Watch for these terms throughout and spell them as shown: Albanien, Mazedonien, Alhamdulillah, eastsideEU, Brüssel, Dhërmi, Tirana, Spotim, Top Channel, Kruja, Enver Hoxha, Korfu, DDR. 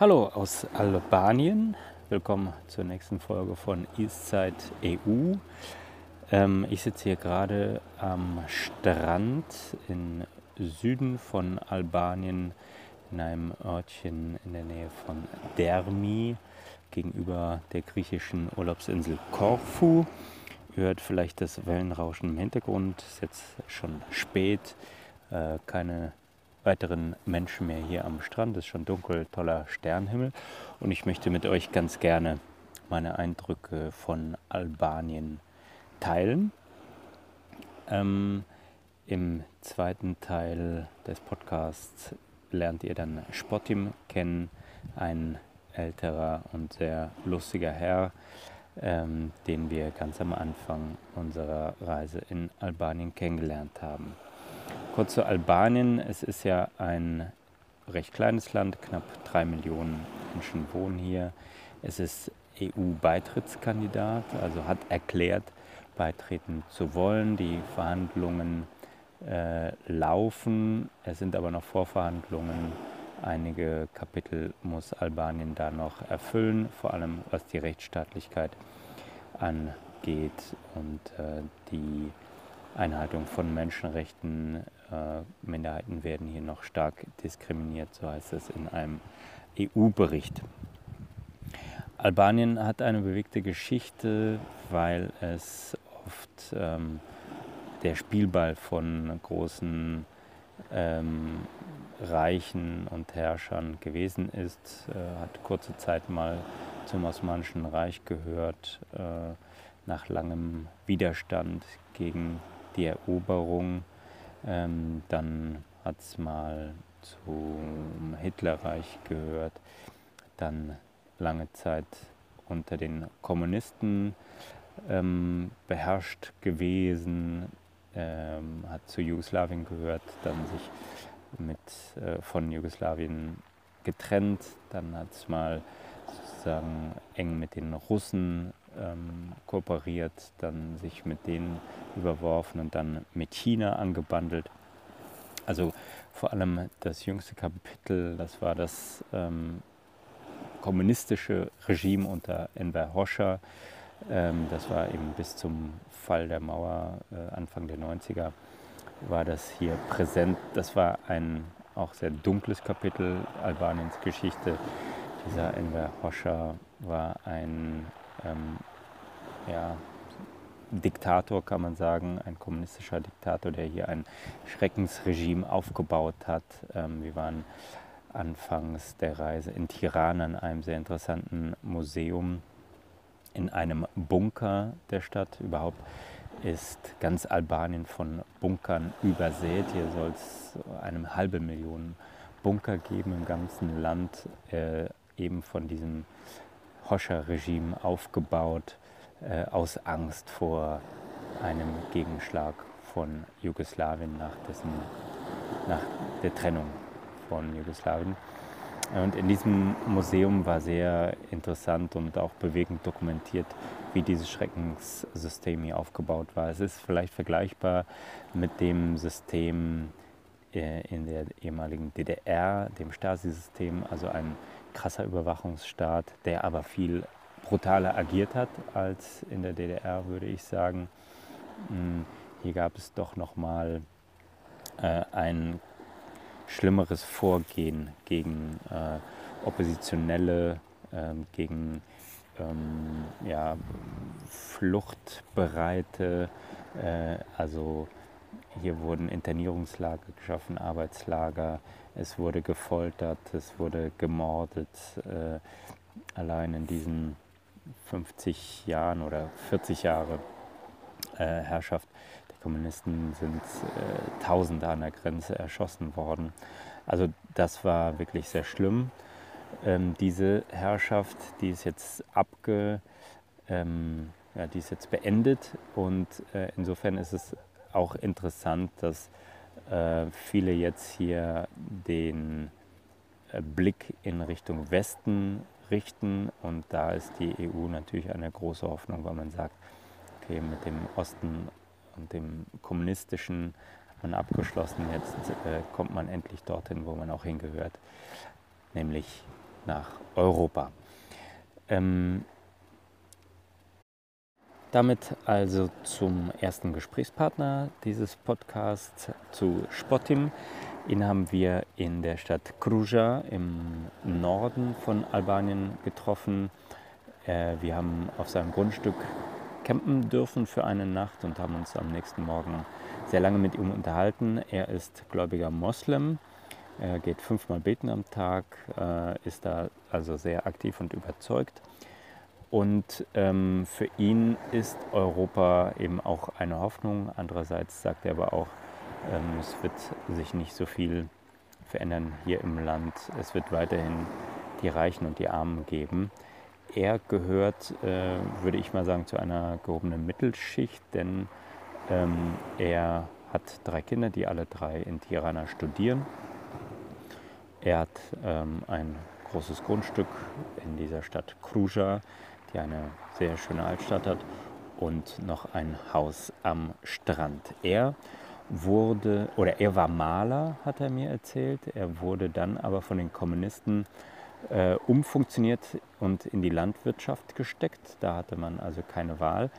Hallo aus Albanien, willkommen zur nächsten Folge von eastsideEU. Ich sitze hier gerade am Strand im Süden von Albanien, in einem Örtchen in der Nähe von Dhërmi, gegenüber der griechischen Urlaubsinsel Korfu. Ihr hört vielleicht das Wellenrauschen im Hintergrund, es ist jetzt schon spät, keine weiteren Menschen mehr hier am Strand. Es ist schon dunkel, toller Sternenhimmel. Und ich möchte mit euch ganz gerne meine Eindrücke von Albanien teilen. Im zweiten Teil des Podcasts lernt ihr dann Spotim kennen, ein älterer und sehr lustiger Herr, den wir ganz am Anfang unserer Reise in Albanien kennengelernt haben. Kurz zu Albanien, es ist ja ein recht kleines Land, knapp 3 Millionen Menschen wohnen hier. Es ist EU-Beitrittskandidat, also hat erklärt, beitreten zu wollen. Die Verhandlungen laufen, es sind aber noch Vorverhandlungen. Einige Kapitel muss Albanien da noch erfüllen, vor allem was die Rechtsstaatlichkeit angeht und die Einhaltung von Menschenrechten. Minderheiten werden hier noch stark diskriminiert, so heißt es in einem EU-Bericht. Albanien hat eine bewegte Geschichte, weil es oft der Spielball von großen Reichen und Herrschern gewesen ist. Hat kurze Zeit mal zum Osmanischen Reich gehört, nach langem Widerstand gegen die Eroberung. Dann hat es mal zum Hitlerreich gehört, dann lange Zeit unter den Kommunisten beherrscht gewesen, hat zu Jugoslawien gehört, dann sich von Jugoslawien getrennt, dann hat es mal sozusagen eng mit den Russen kooperiert, dann sich mit denen überworfen und dann mit China angebandelt. Also vor allem das jüngste Kapitel, das war das kommunistische Regime unter Enver Hoxha. Das war eben bis zum Fall der Mauer Anfang der 90er war das hier präsent. Das war ein auch sehr dunkles Kapitel Albaniens Geschichte. Dieser Enver Hoxha war ein Diktator, kann man sagen, ein kommunistischer Diktator, der hier ein Schreckensregime aufgebaut hat. Wir waren anfangs der Reise in Tirana in einem sehr interessanten Museum, in einem Bunker der Stadt. Überhaupt ist ganz Albanien von Bunkern übersät. Hier soll es 1,5 Million Bunker geben im ganzen Land, eben von diesem Hoxha-Regime aufgebaut, aus Angst vor einem Gegenschlag von Jugoslawien nach der Trennung von Jugoslawien. Und in diesem Museum war sehr interessant und auch bewegend dokumentiert, wie dieses Schreckenssystem hier aufgebaut war. Es ist vielleicht vergleichbar mit dem System in der ehemaligen DDR, dem Stasi-System, also ein krasser Überwachungsstaat, der aber viel brutaler agiert hat als in der DDR, würde ich sagen. Hier gab es doch nochmal ein schlimmeres Vorgehen gegen Oppositionelle, gegen Fluchtbereite. Also hier wurden Internierungslager geschaffen, Arbeitslager, es wurde gefoltert, es wurde gemordet. Allein in diesen 50 Jahren oder 40 Jahre Herrschaft der Kommunisten sind Tausende an der Grenze erschossen worden. Also das war wirklich sehr schlimm. Diese Herrschaft, die ist jetzt die ist jetzt beendet, und insofern ist es auch interessant, dass viele jetzt hier den Blick in Richtung Westen richten, und da ist die EU natürlich eine große Hoffnung, weil man sagt, okay, mit dem Osten und dem Kommunistischen hat man abgeschlossen, jetzt kommt man endlich dorthin, wo man auch hingehört, nämlich nach Europa. Damit also zum ersten Gesprächspartner dieses Podcasts, zu Spotim. Ihn haben wir in der Stadt Kruja im Norden von Albanien getroffen. Wir haben auf seinem Grundstück campen dürfen für eine Nacht und haben uns am nächsten Morgen sehr lange mit ihm unterhalten. Er ist gläubiger Moslem, er geht 5-mal beten am Tag, ist da also sehr aktiv und überzeugt. Und für ihn ist Europa eben auch eine Hoffnung. Andererseits sagt er aber auch, es wird sich nicht so viel verändern hier im Land. Es wird weiterhin die Reichen und die Armen geben. Er gehört, würde ich mal sagen, zu einer gehobenen Mittelschicht, denn er hat 3 Kinder, die alle 3 in Tirana studieren. Er hat ein großes Grundstück in dieser Stadt Kruja, die eine sehr schöne Altstadt hat, und noch ein Haus am Strand. Er war Maler, hat er mir erzählt. Er wurde dann aber von den Kommunisten umfunktioniert und in die Landwirtschaft gesteckt. Da hatte man also keine Wahl.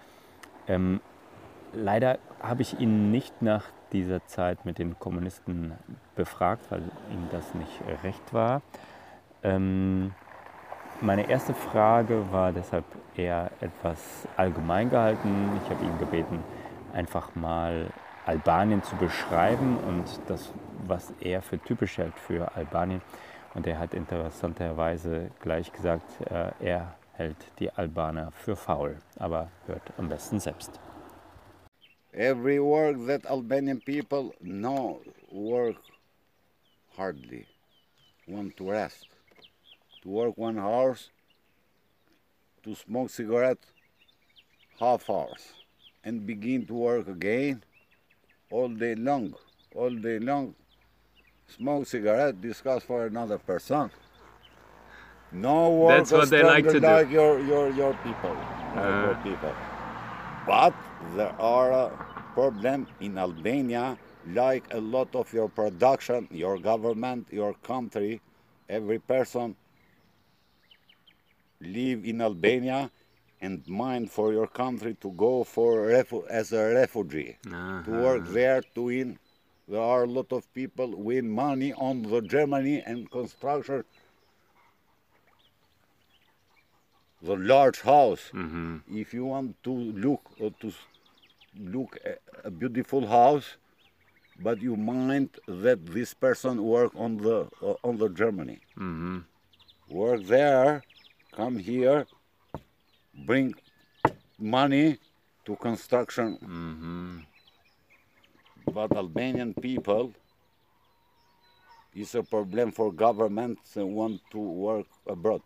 Leider habe ich ihn nicht nach dieser Zeit mit den Kommunisten befragt, weil ihm das nicht recht war. Meine erste Frage war deshalb eher etwas allgemein gehalten. Ich habe ihn gebeten, einfach mal Albanien zu beschreiben und das, was er für typisch hält für Albanien. Und er hat interessanterweise gleich gesagt, er hält die Albaner für faul, aber hört am besten selbst. Every work that Albanian people know, work hardly, want to rest, to work 1 hours, to smoke cigarette half hours and begin to work again. All day long, smoke cigarette, discuss for another person. No work is like your people, your people. But there are a problem in Albania, like a lot of your production, your government, your country, every person live in Albania and mind for your country to go as a refugee, to work there, to win. There are a lot of people win money on the Germany and construction. The large house. Mm-hmm. If you want to look at a beautiful house, but you mind that this person work on the Germany. Mm-hmm. Work there, come here, bring money to construction. Mm-hmm. But Albanian people is a problem for governments that want to work abroad.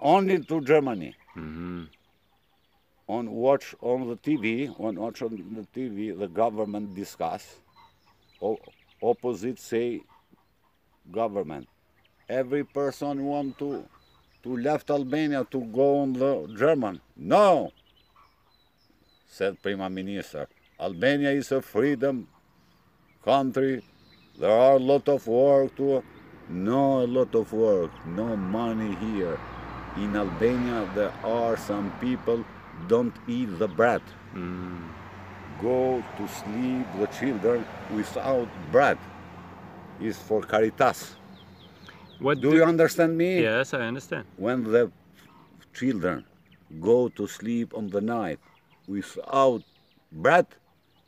Only to Germany. Mm-hmm. On watch on the TV, the government discuss. Opposite say government. Every person want to left Albania to go on the German. No, said Prime Minister. Albania is a freedom country. There are a lot of work to... No, a lot of work, no money here. In Albania there are some people don't eat the bread. Mm. Go to sleep the children without bread. It's for Caritas. Do you understand me? Yes, I understand. When the children go to sleep on the night without bread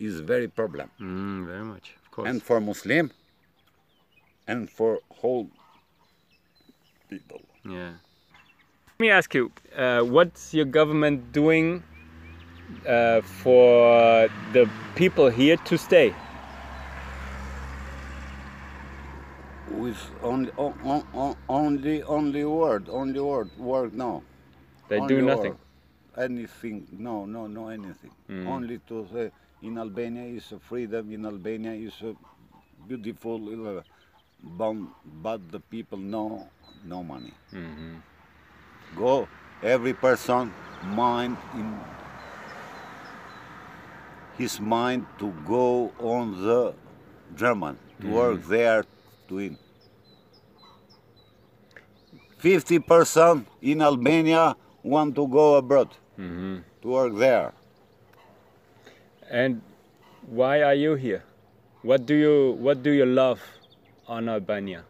is very problem. Mm, very much, of course. And for Muslim and for whole people. Yeah. Let me ask you, what's your government doing for the people here to stay? With only word, work no. They only do nothing. Word. Anything, no, anything. Mm. Only to say in Albania is a freedom, in Albania is a beautiful, but the people no money. Mm-hmm. Go, every person mind in his mind to go on the German, to work there, to win. 50% in Albania want to go abroad, to work there. And why are you here? What do you love on Albania?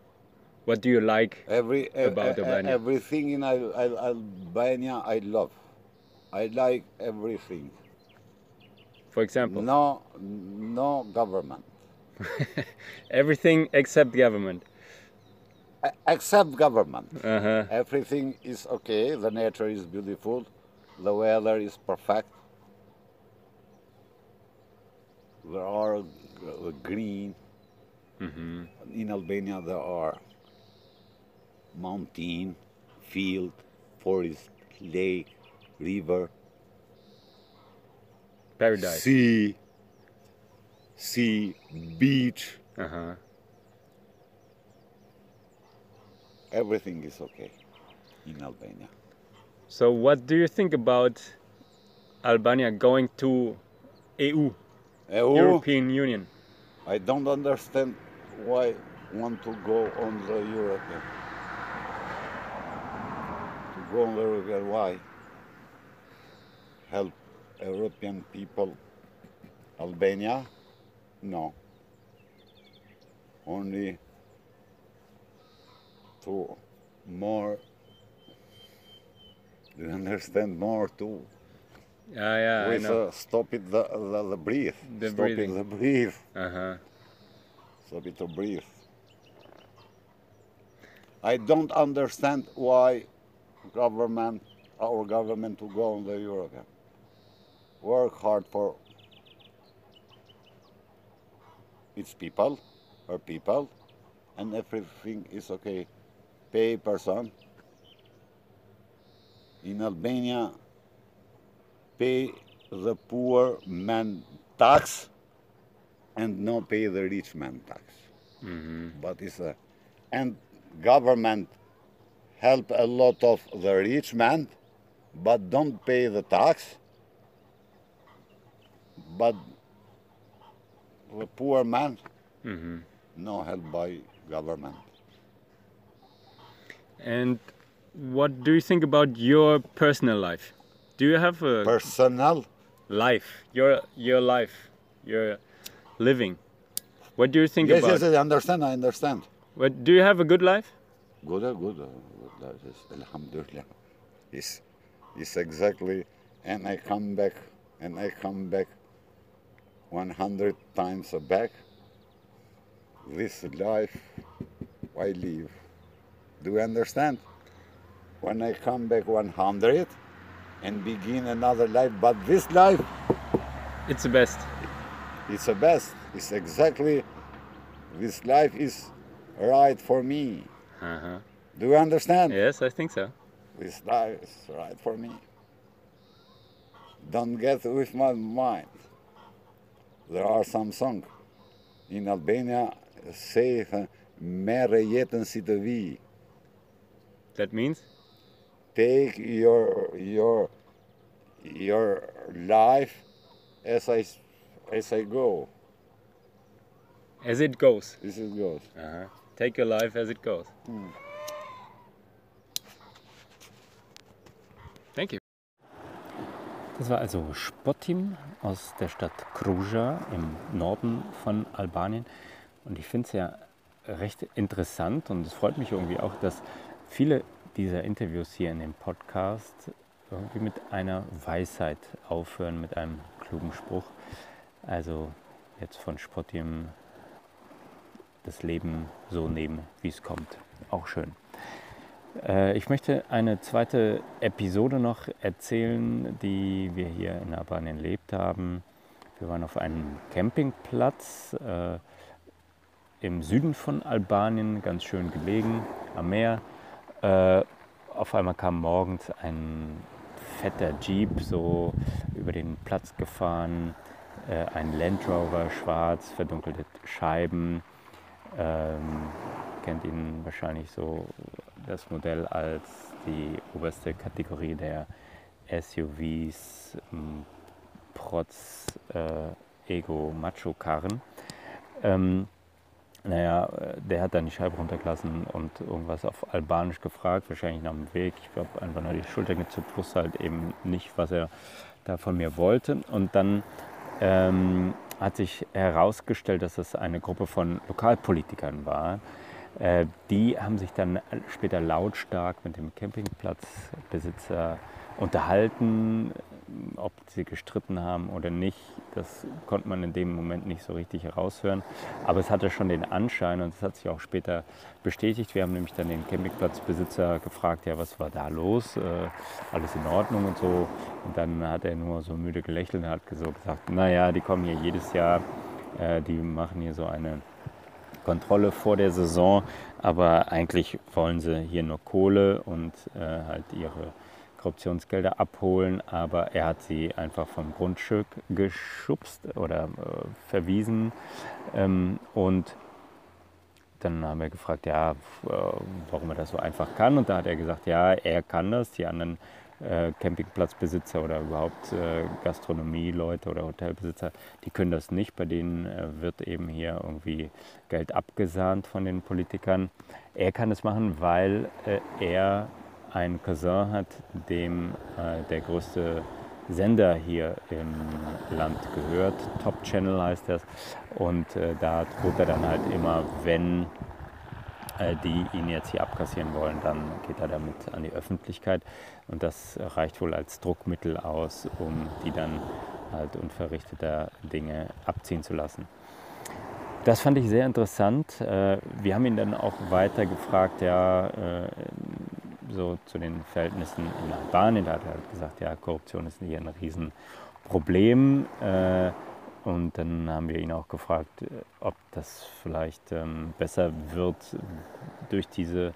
What do you like about Albania? Everything in Albania I love. I like everything. For example? No government. Everything except government. Except government. Everything is okay. The nature is beautiful. The weather is perfect. There are green. In Albania there are mountain, field, forest, lake, river, paradise, sea, beach. Everything is okay in Albania. So what do you think about Albania going to EU? European Union. I don't understand why want to go on the European. To go on the European, why? Help European people, Albania? No. Only to more, you understand, more too. Yeah, I know. Stop it, the breathe. Stop the breathe. Stop it to breathe. I don't understand why our government to go on the European. Work hard for its people, her people, and everything is okay. Pay person. In Albania, pay the poor man tax and not pay the rich man tax. But it's a... And government help a lot of the rich man, but don't pay the tax. But the poor man, no help by government. And what do you think about your personal life? Do you have a personal life? Your life, your living. What do you think about? Yes, I understand. But do you have a good life? Good. Alhamdulillah. It's exactly, and I come back 100 times back. This life I live. Do you understand? When I come back 100 and begin another life, but this life, it's the best. It's the best. It's exactly, this life is right for me. Do you understand? Yes, I think so. This life is right for me. Don't get with my mind. There are some songs in Albania say "Merre jetën si të vi." That means? Take your life as I go. As it goes. As it goes. Take your life as it goes. Thank you. Das war also Sportteam aus der Stadt Kruja im Norden von Albanien. Und ich finde es ja recht interessant und es freut mich irgendwie auch, dass viele dieser Interviews hier in dem Podcast irgendwie mit einer Weisheit aufhören, mit einem klugen Spruch. Also jetzt von Sportteam das Leben so nehmen, wie es kommt. Auch schön. Ich möchte eine zweite Episode noch erzählen, die wir hier in Albanien erlebt haben. Wir waren auf einem Campingplatz im Süden von Albanien, ganz schön gelegen, am Meer. Auf einmal kam morgens ein fetter Jeep so über den Platz gefahren, ein Land Rover, schwarz, verdunkelte Scheiben. Kennt ihn wahrscheinlich so das Modell als die oberste Kategorie der SUVs, Protz, Ego, Macho-Karren. Naja, der hat da die Scheibe runtergelassen und irgendwas auf Albanisch gefragt, wahrscheinlich nach dem Weg. Ich habe einfach nur die Schulter gezuckt, wusste halt eben nicht, was er da von mir wollte. Und dann hat sich herausgestellt, dass es eine Gruppe von Lokalpolitikern war. Die haben sich dann später lautstark mit dem Campingplatzbesitzer unterhalten, ob sie gestritten haben oder nicht. Das konnte man in dem Moment nicht so richtig heraushören. Aber es hatte schon den Anschein und es hat sich auch später bestätigt. Wir haben nämlich dann den Campingplatzbesitzer gefragt, ja, was war da los? Alles in Ordnung und so. Und dann hat er nur so müde gelächelt und hat so gesagt, naja, die kommen hier jedes Jahr, die machen hier so eine Kontrolle vor der Saison, aber eigentlich wollen sie hier nur Kohle und halt ihre Korruptionsgelder abholen, aber er hat sie einfach vom Grundstück geschubst oder verwiesen und dann haben wir gefragt, ja, warum er das so einfach kann und da hat er gesagt, ja, er kann das, die anderen Campingplatzbesitzer oder überhaupt Gastronomieleute oder Hotelbesitzer, die können das nicht. Bei denen wird eben hier irgendwie Geld abgesahnt von den Politikern. Er kann es machen, weil er einen Cousin hat, dem der größte Sender hier im Land gehört. Top Channel heißt das. Und da droht er dann halt immer, wenn die ihn jetzt hier abkassieren wollen, dann geht er damit an die Öffentlichkeit und das reicht wohl als Druckmittel aus, um die dann halt unverrichteter Dinge abziehen zu lassen. Das fand ich sehr interessant. Wir haben ihn dann auch weiter gefragt, ja, so zu den Verhältnissen in Albanien, da hat er halt gesagt, ja, Korruption ist hier ein Riesenproblem. Und dann haben wir ihn auch gefragt, ob das vielleicht besser wird durch diese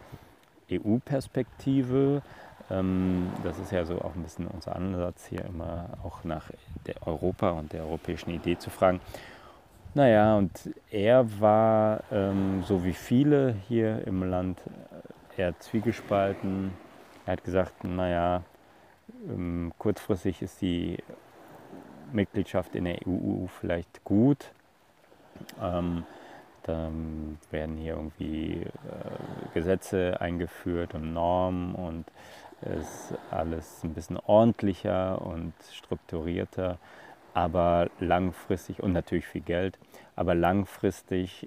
EU-Perspektive. Das ist ja so auch ein bisschen unser Ansatz, hier immer auch nach der Europa und der europäischen Idee zu fragen. Naja, und er war, so wie viele hier im Land, eher zwiegespalten. Er hat gesagt, naja, kurzfristig ist die Mitgliedschaft in der EU vielleicht gut. Dann werden hier irgendwie Gesetze eingeführt und Normen und ist alles ein bisschen ordentlicher und strukturierter, aber langfristig und natürlich viel Geld, aber langfristig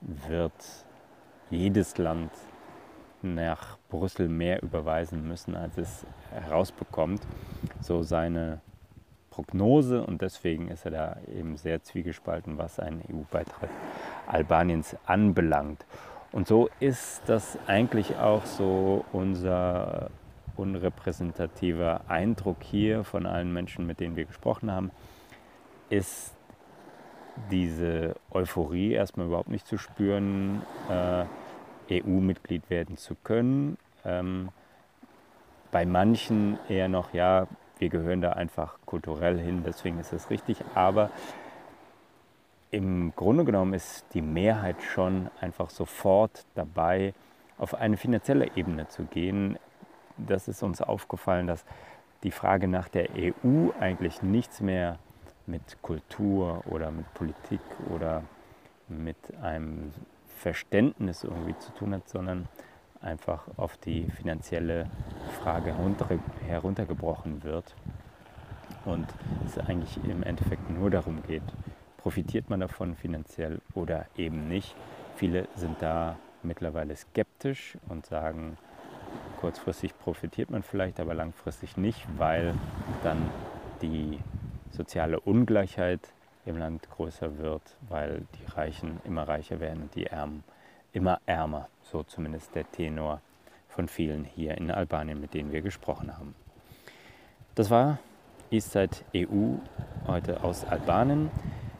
wird jedes Land nach Brüssel mehr überweisen müssen, als es herausbekommt. So seine Prognose und deswegen ist er da eben sehr zwiegespalten, was einen EU-Beitritt Albaniens anbelangt. Und so ist das eigentlich auch so unser unrepräsentativer Eindruck hier von allen Menschen, mit denen wir gesprochen haben, ist diese Euphorie erstmal überhaupt nicht zu spüren, EU-Mitglied werden zu können. Bei manchen eher noch, ja, wir gehören da einfach kulturell hin, deswegen ist es richtig. Aber im Grunde genommen ist die Mehrheit schon einfach sofort dabei, auf eine finanzielle Ebene zu gehen. Das ist uns aufgefallen, dass die Frage nach der EU eigentlich nichts mehr mit Kultur oder mit Politik oder mit einem Verständnis irgendwie zu tun hat, sondern einfach auf die finanzielle Frage heruntergebrochen wird und es eigentlich im Endeffekt nur darum geht, profitiert man davon finanziell oder eben nicht. Viele sind da mittlerweile skeptisch und sagen, kurzfristig profitiert man vielleicht, aber langfristig nicht, weil dann die soziale Ungleichheit im Land größer wird, weil die Reichen immer reicher werden und die Ärmsten immer ärmer, so zumindest der Tenor von vielen hier in Albanien, mit denen wir gesprochen haben. Das war eastsideEU heute aus Albanien.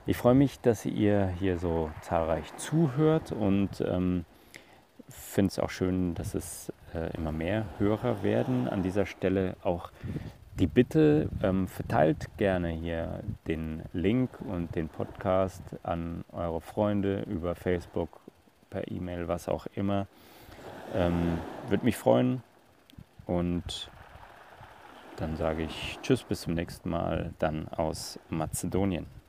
Ich freue mich, dass ihr hier so zahlreich zuhört und finde es auch schön, dass es immer mehr Hörer werden. An dieser Stelle auch die Bitte, verteilt gerne hier den Link und den Podcast an eure Freunde über Facebook, per E-Mail, was auch immer. Würde mich freuen. Und dann sage ich tschüss, bis zum nächsten Mal, dann aus Mazedonien.